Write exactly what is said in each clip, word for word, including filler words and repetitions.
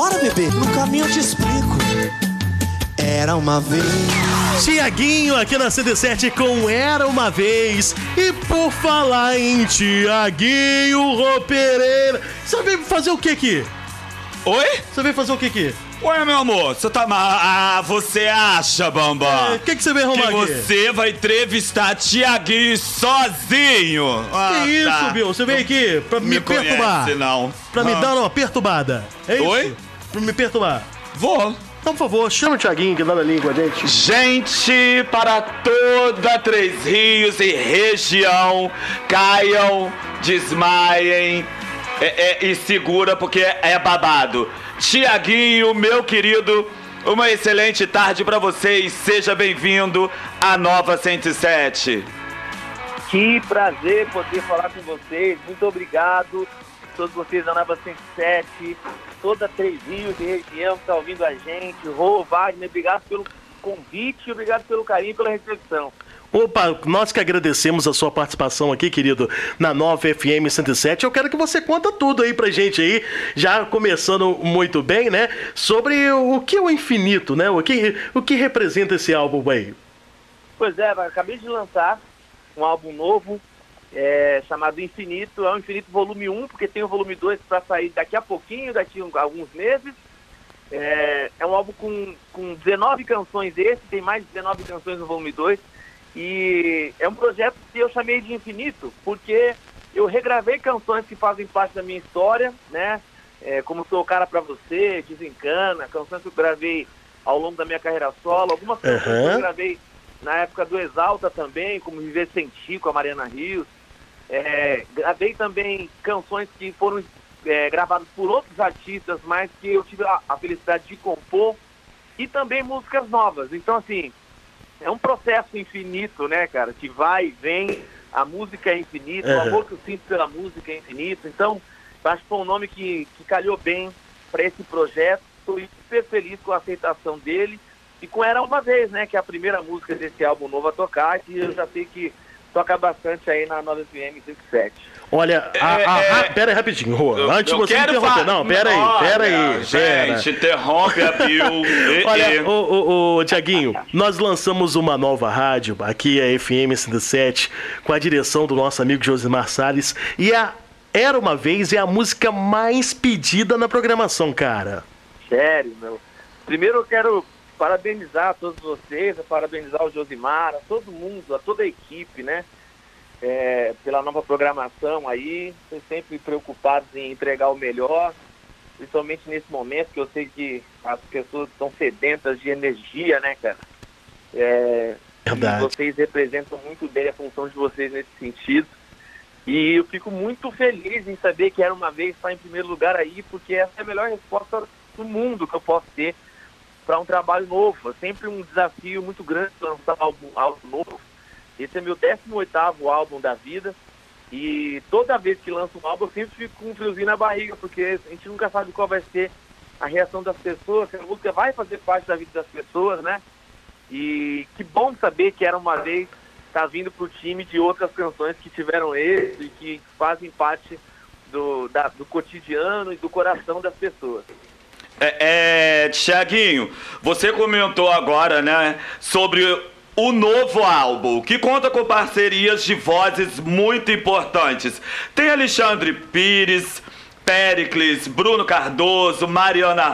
Bora, bebê, no caminho eu te explico. Era uma vez. Thiaguinho aqui na cento e sete com Era Uma Vez. E por falar em Thiaguinho Rô Pereira, você veio fazer o que aqui? Oi? Você veio fazer o que aqui? Ué, meu amor, você tá... Ah, você acha, Bambam? O é, que, que você veio arrumar que aqui? Que você vai entrevistar Thiaguinho sozinho. Ah, que isso, tá. Bill? Você veio aqui pra me, me perturbar. Conhece, não. Pra ah. me dar uma perturbada. É Oi? Isso? Pra me perturbar. Vou. Então, por favor, chama o Thiaguinho que dá na língua, gente. Gente, para toda Três Rios e região, caiam, desmaiem é, é, e segura porque é, é babado. Thiaguinho, meu querido, uma excelente tarde pra vocês. Seja bem-vindo à Nova cento e sete. Que prazer poder falar com vocês. Muito obrigado a todos vocês da Nova cento e sete, toda Três Rios e região que está ouvindo a gente. Rô, Wagner, obrigado pelo convite, obrigado pelo carinho, pela recepção. Opa, nós que agradecemos a sua participação aqui, querido, na Nova F M cento e sete. Eu quero que você conta tudo aí pra gente aí, já começando muito bem, né? Sobre o que é o Infinito, né? O que, o que representa esse álbum aí? Pois é, eu acabei de lançar um álbum novo, é, chamado Infinito. É o Infinito volume um, porque tem o volume dois pra sair daqui a pouquinho, daqui a alguns meses. É, é um álbum com, com dezenove canções esse, tem mais de dezenove canções no volume dois. E é um projeto que eu chamei de Infinito, porque eu regravei canções que fazem parte da minha história, né? É, como Sou Cara Pra Você, Desencana, canções que eu gravei ao longo da minha carreira solo, algumas canções uhum. que eu gravei na época do Exalta também, como Viver Sem Ti, com a Mariana Rios. É, gravei também canções que foram é, gravadas por outros artistas, mas que eu tive a, a felicidade de compor, e também músicas novas. Então, assim... é um processo infinito, né, cara? Que vai e vem, a música é infinita, uhum. o amor que eu sinto pela música é infinito. Então, acho que foi um nome que, que calhou bem para esse projeto. Estou super feliz com a aceitação dele. E com Era Uma Vez, né? Que é a primeira música desse álbum novo a tocar, que eu já sei que toca bastante aí na Nova F M cento e sete. Olha, a, a, a, é, é, pera aí rapidinho, Rô. Antes de você interromper. Não, pera aí, pera aí. Gente, pera. Interrompe a Bill. Olha, ô, ô, ô, Thiaguinho, nós lançamos uma nova rádio, aqui a F M cento e sete, com a direção do nosso amigo José Marçales. E a Era Uma Vez é a música mais pedida na programação, cara. Sério, meu. Primeiro eu quero parabenizar a todos vocês, a parabenizar o Josimar, a todo mundo, a toda a equipe, né? É, pela nova programação aí, vocês sempre preocupados em entregar o melhor, principalmente nesse momento que eu sei que as pessoas estão sedentas de energia, né, cara? É, verdade. E vocês representam muito bem a função de vocês nesse sentido. E eu fico muito feliz em saber que Era Uma Vez está em primeiro lugar aí, porque essa é a melhor resposta do mundo que eu posso ter para um trabalho novo. É sempre um desafio muito grande lançar algo, algo novo. Esse é meu décimo oitavo álbum da vida, e toda vez que lanço um álbum eu sempre fico com um friozinho na barriga, porque a gente nunca sabe qual vai ser a reação das pessoas, se a música vai fazer parte da vida das pessoas, né? E que bom saber que Era Uma Vez tá vindo pro time de outras canções que tiveram êxito e que fazem parte do, da, do cotidiano e do coração das pessoas. É, é, Thiaguinho, você comentou agora, né, sobre o novo álbum, que conta com parcerias de vozes muito importantes. Tem Alexandre Pires, Péricles, Bruno Cardoso, Mariana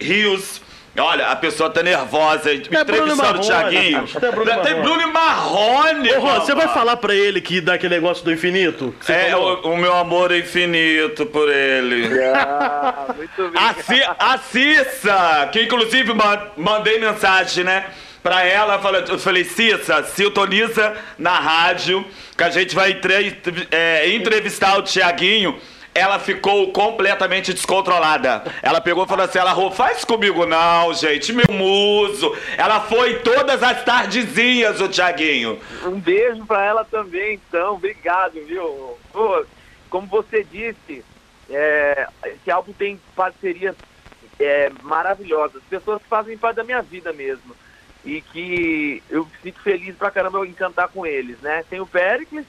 Rios. Olha, a pessoa tá nervosa, entrevistando o Thiaguinho. Tem Bruno Marrone. Ô, Rô, você vai falar pra ele que dá aquele negócio do infinito? É, o, o meu amor é infinito por ele. Ah, muito bem. A, C, a Cissa, que inclusive mandei mensagem, né? Pra ela, eu falei, Cissa, sintoniza na rádio, que a gente vai entre, é, entrevistar o Thiaguinho. Ela ficou completamente descontrolada. Ela pegou e falou assim, ela falou, faz comigo não, gente, meu muso. Ela foi todas as tardezinhas, o Thiaguinho. Um beijo pra ela também, então. Obrigado, viu? Pô, como você disse, é, esse álbum tem parcerias é, maravilhosas. Pessoas que fazem parte da minha vida mesmo. E que eu fico feliz pra caramba em cantar com eles, né? Tem o Péricles,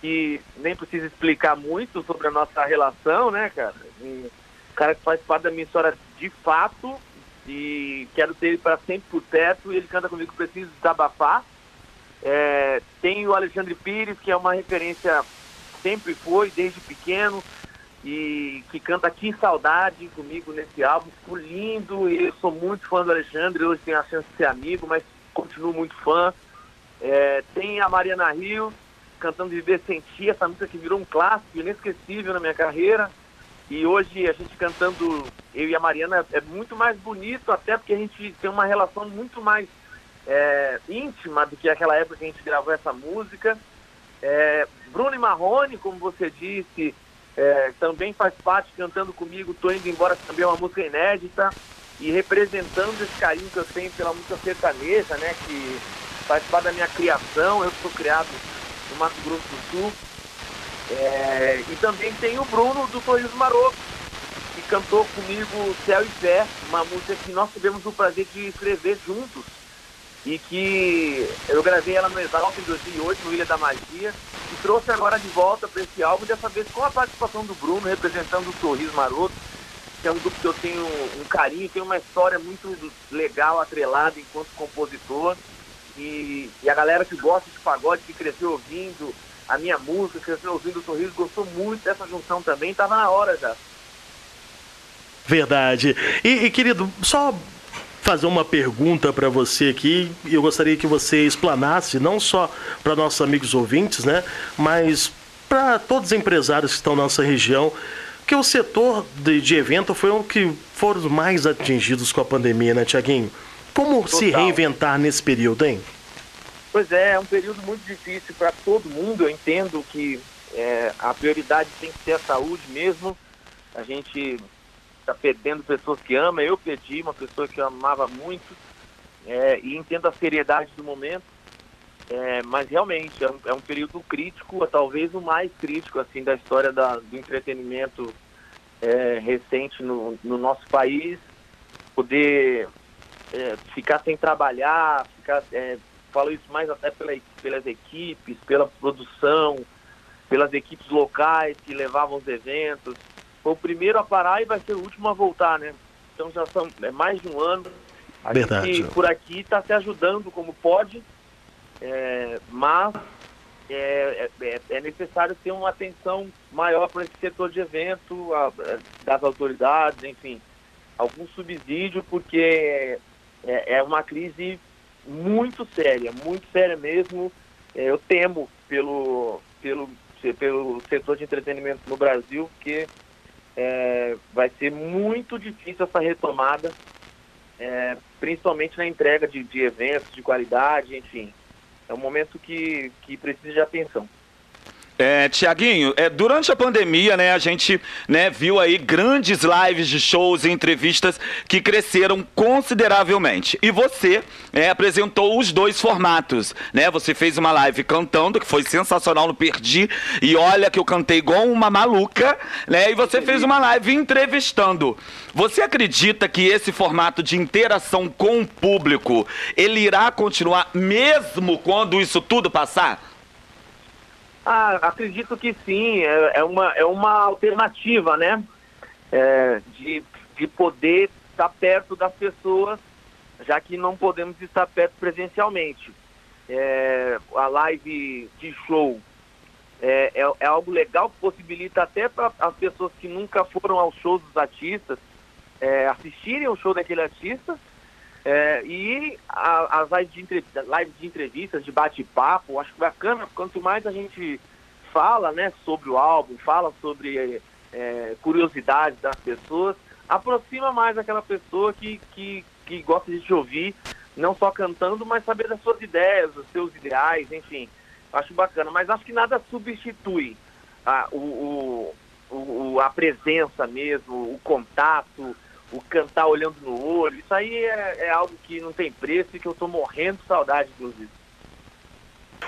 que nem precisa explicar muito sobre a nossa relação, né, cara? E um cara que faz parte da minha história de fato, e quero ter ele para sempre por perto, e ele canta comigo Preciso Desabafar. É, tem o Alexandre Pires, que é uma referência, sempre foi, desde pequeno, e que canta Que Saudade comigo nesse álbum, ficou lindo, e eu sou muito fã do Alexandre, hoje tenho a chance de ser amigo, mas continuo muito fã. É, tem a Mariana Rios cantando Viver Sentir, essa música que virou um clássico inesquecível na minha carreira, e hoje a gente cantando, eu e a Mariana, é muito mais bonito, até porque a gente tem uma relação muito mais É, íntima do que aquela época que a gente gravou essa música. É, Bruno Marrone, como você disse, é, também faz parte, cantando comigo Tô Indo Embora, também é uma música inédita, e representando esse carinho que eu tenho pela música sertaneja, né, que faz parte da minha criação. Eu sou criado no Mato Grosso do Sul. É, e também tem o Bruno do Sorriso Maroto, que cantou comigo Céu e Fé, uma música que nós tivemos o prazer de escrever juntos, e que eu gravei ela no Exalta em dois mil e oito, no Ilha da Magia, e trouxe agora de volta para esse álbum, dessa vez com a participação do Bruno, representando o Sorriso Maroto, que é um grupo que eu tenho um carinho, tem uma história muito legal, atrelada enquanto compositor, e, e a galera que gosta de pagode, que cresceu ouvindo a minha música, cresceu ouvindo o Sorriso, gostou muito dessa junção também, estava na hora já. Verdade. E, e querido, só fazer uma pergunta para você aqui, e eu gostaria que você explanasse, não só para nossos amigos ouvintes, né, mas para todos os empresários que estão na nossa região, porque o setor de, de evento foi o que foram mais atingidos com a pandemia, né, Thiaguinho? Como Total. se reinventar nesse período, hein? Pois é, é um período muito difícil para todo mundo. Eu entendo que é, a prioridade tem que ser a saúde mesmo. A gente está perdendo pessoas que ama, eu perdi uma pessoa que eu amava muito, é, e entendo a seriedade do momento, é, mas realmente é um, é um período crítico, talvez o mais crítico assim da história da, do entretenimento é, recente no, no nosso país. Poder é, ficar sem trabalhar, ficar, é, falo isso mais até pela, pelas equipes, pela produção, pelas equipes locais que levavam os eventos. Foi o primeiro a parar e vai ser o último a voltar, né? Então já são é, mais de um ano. A Verdade. gente por aqui está se ajudando como pode, é, mas é, é, é necessário ter uma atenção maior para esse setor de evento, a, das autoridades, enfim, algum subsídio, porque é, é uma crise muito séria, muito séria mesmo. É, eu temo pelo, pelo, pelo setor de entretenimento no Brasil, porque É, vai ser muito difícil essa retomada, é, principalmente na entrega de, de eventos de qualidade, enfim. É um momento que, que precisa de atenção. É, Thiaguinho, é, durante a pandemia, né, a gente, né, viu aí grandes lives de shows e entrevistas que cresceram consideravelmente. E você, é, apresentou os dois formatos, né? Você fez uma live cantando, que foi sensacional, não perdi. E olha que eu cantei igual uma maluca, né? E você fez uma live entrevistando. Você acredita que esse formato de interação com o público, ele irá continuar mesmo quando isso tudo passar? Ah, acredito que sim, é, é, uma, é uma alternativa, né? É, de, de poder estar perto das pessoas, já que não podemos estar perto presencialmente. É, a live de show é, é, é algo legal que possibilita até para as pessoas que nunca foram aos shows dos artistas, é, assistirem ao show daquele artista. É, e as lives de, entre... live de entrevistas, de bate-papo, acho bacana, quanto mais a gente fala, né, sobre o álbum, fala sobre é, curiosidades das pessoas, aproxima mais aquela pessoa que, que, que gosta de te ouvir, não só cantando, mas saber das suas ideias, dos seus ideais, enfim, acho bacana. Mas acho que nada substitui a, o, o, a presença mesmo, o contato, o cantar olhando no olho. Isso aí é, é algo que não tem preço e que eu tô morrendo de saudade, inclusive.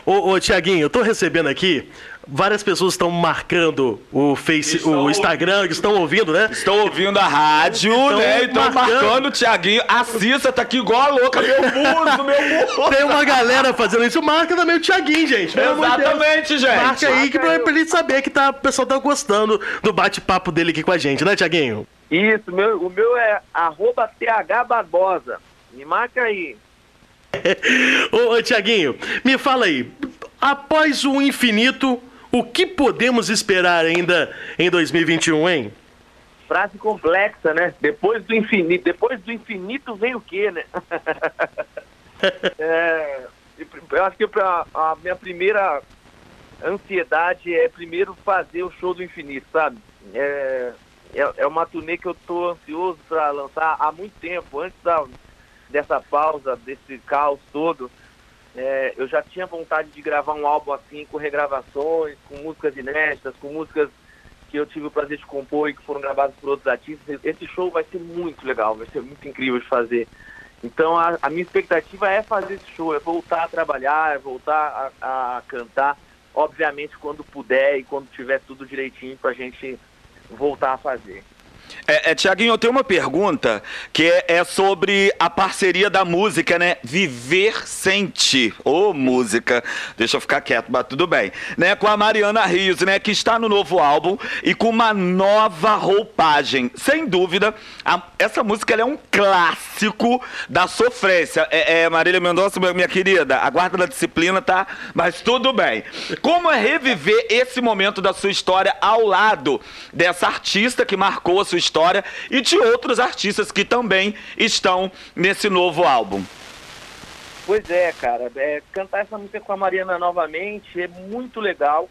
Ô, ô Thiaguinho, eu tô recebendo aqui, várias pessoas estão marcando o, face, o Instagram, ouvindo. estão ouvindo, né? Estão ouvindo a rádio, estão, né? E estão marcando. marcando o Thiaguinho. A Cissa tá aqui igual a louca, meu muso, meu muso. Tem uma galera fazendo isso, marca também o Thiaguinho, gente. Exatamente, Deus, gente. Marca aí, marca que pra, pra gente saber que tá, o pessoal tá gostando do bate-papo dele aqui com a gente, né, Thiaguinho? Isso, meu, o meu é arroba T H Barbosa. Me marca aí. ô, ô, Thiaguinho, me fala aí, após o Infinito, o que podemos esperar ainda em dois mil e vinte e um, hein? Frase complexa, né? Depois do infinito, depois do infinito vem o quê, né? é, eu acho que pra, a minha primeira ansiedade é primeiro fazer o show do Infinito, sabe? É, é, é uma turnê que eu tô ansioso pra lançar há muito tempo, antes da, dessa pausa, desse caos todo. É, eu já tinha vontade de gravar um álbum assim, com regravações, com músicas inéditas, com músicas que eu tive o prazer de compor e que foram gravados por outros artistas. Esse show vai ser muito legal, vai ser muito incrível de fazer. Então a, a minha expectativa é fazer esse show, é voltar a trabalhar, é voltar a, a cantar, obviamente quando puder e quando tiver tudo direitinho pra gente voltar a fazer. É, é, Thiaguinho, eu tenho uma pergunta que é, é sobre a parceria da música, né? Viver Sem Ti. Ô, música, deixa eu ficar quieto, mas tudo bem. Né? Com a Mariana Rios, né? Que está no novo álbum e com uma nova roupagem. Sem dúvida, a, essa música ela é um clássico da sofrência. É, é, Marília Mendonça, minha querida, a guarda da disciplina, tá? Mas tudo bem. Como é reviver esse momento da sua história ao lado dessa artista que marcou a sua história e de outros artistas que também estão nesse novo álbum? Pois é, cara, é, cantar essa música com a Mariana novamente é muito legal.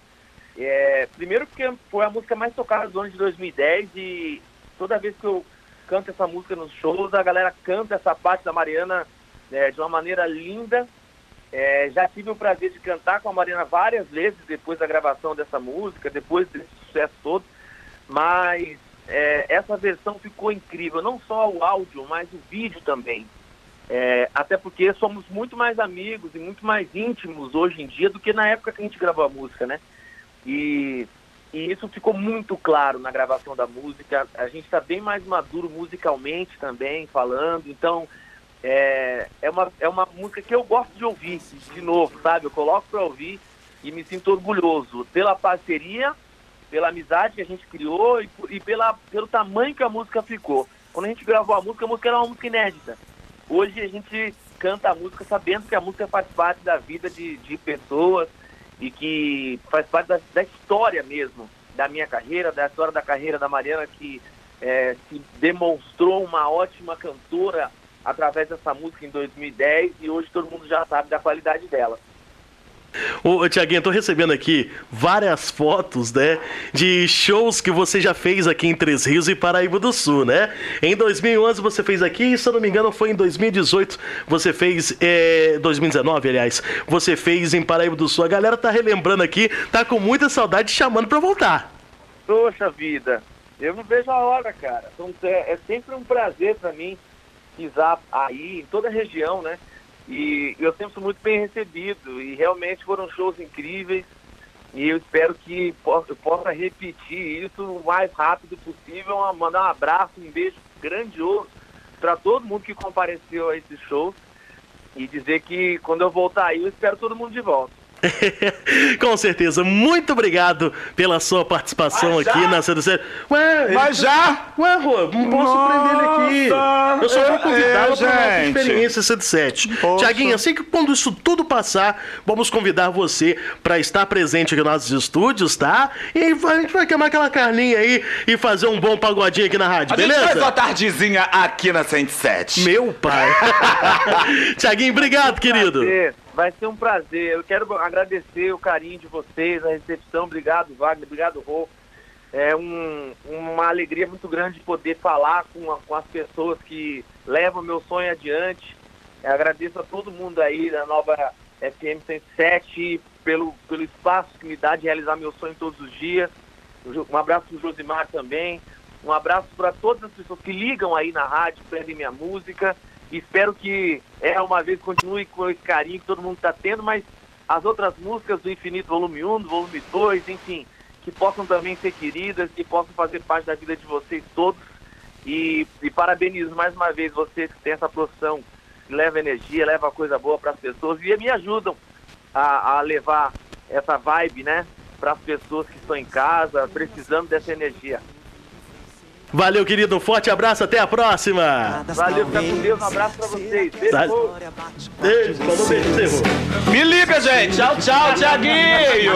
É, primeiro porque foi a música mais tocada do ano de dois mil e dez e toda vez que eu canto essa música nos shows, a galera canta essa parte da Mariana é, de uma maneira linda. É, já tive o prazer de cantar com a Mariana várias vezes depois da gravação dessa música, depois desse sucesso todo, mas É, essa versão ficou incrível, não só o áudio, mas o vídeo também. É, até porque somos muito mais amigos e muito mais íntimos hoje em dia do que na época que a gente gravou a música, né? E, e isso ficou muito claro na gravação da música. A gente está bem mais maduro musicalmente também, falando. Então, é, é, uma, é uma música que eu gosto de ouvir de novo, sabe? Eu coloco para ouvir e me sinto orgulhoso pela parceria, pela amizade que a gente criou e, e pela, pelo tamanho que a música ficou. Quando a gente gravou a música, a música era uma música inédita. Hoje a gente canta a música sabendo que a música faz parte da vida de, de pessoas e que faz parte da, da história mesmo, da minha carreira, da história da carreira da Mariana, que é, se demonstrou uma ótima cantora através dessa música em dois mil e dez e hoje todo mundo já sabe da qualidade dela. Ô, Thiaguinho, eu tô recebendo aqui várias fotos, né, de shows que você já fez aqui em Três Rios e Paraíba do Sul, né? Em dois mil e onze você fez aqui e, se eu não me engano, foi em dois mil e dezoito você fez, é, dois mil e dezenove, aliás, você fez em Paraíba do Sul. A galera tá relembrando aqui, tá com muita saudade, chamando pra voltar. Poxa vida, eu não vejo a hora, cara. É sempre um prazer pra mim pisar aí, em toda a região, né? E eu sempre sou muito bem recebido e realmente foram shows incríveis e eu espero que eu possa repetir isso o mais rápido possível, mandar um abraço, um beijo grandioso para todo mundo que compareceu a esses shows e dizer que quando eu voltar aí eu espero todo mundo de volta. Com certeza, muito obrigado pela sua participação aqui na cem. Ué, mas eu... já? Ué, Rô, não posso prender ele aqui. Eu só vou convidá-lo para a nossa experiência cento e sete. Thiaguinho, assim que quando isso tudo passar, vamos convidar você para estar presente aqui nos nossos estúdios, tá? E a gente vai queimar aquela carninha aí e fazer um bom pagodinho aqui na rádio, a beleza? A gente faz uma tardezinha aqui na cento e sete. Meu pai. Thiaguinho, obrigado, querido. Prazer. Vai ser um prazer. Eu quero agradecer o carinho de vocês, a recepção. Obrigado, Wagner. Obrigado, Rô. É um, uma alegria muito grande poder falar com, a, com as pessoas que levam meu sonho adiante. Eu agradeço a todo mundo aí da Nova F M cento e sete pelo, pelo espaço que me dá de realizar meu sonho todos os dias. Um abraço para o Josimar também. Um abraço para todas as pessoas que ligam aí na rádio, pedem minha música. Espero que Era Uma Vez continue com esse carinho que todo mundo está tendo, mas as outras músicas do Infinito, volume um, do volume dois, enfim, que possam também ser queridas, que possam fazer parte da vida de vocês todos. E, e parabenizo mais uma vez vocês que têm essa profissão, que leva energia, leva coisa boa para as pessoas e me ajudam a, a levar essa vibe, né, para as pessoas que estão em casa, precisando dessa energia. Valeu, querido. Um forte abraço. Até a próxima. Valeu, fica com Deus. Um abraço pra vocês. Beijo. Beijo. Falou, beijo. Me liga, gente. Tchau, tchau, Thiaguinho.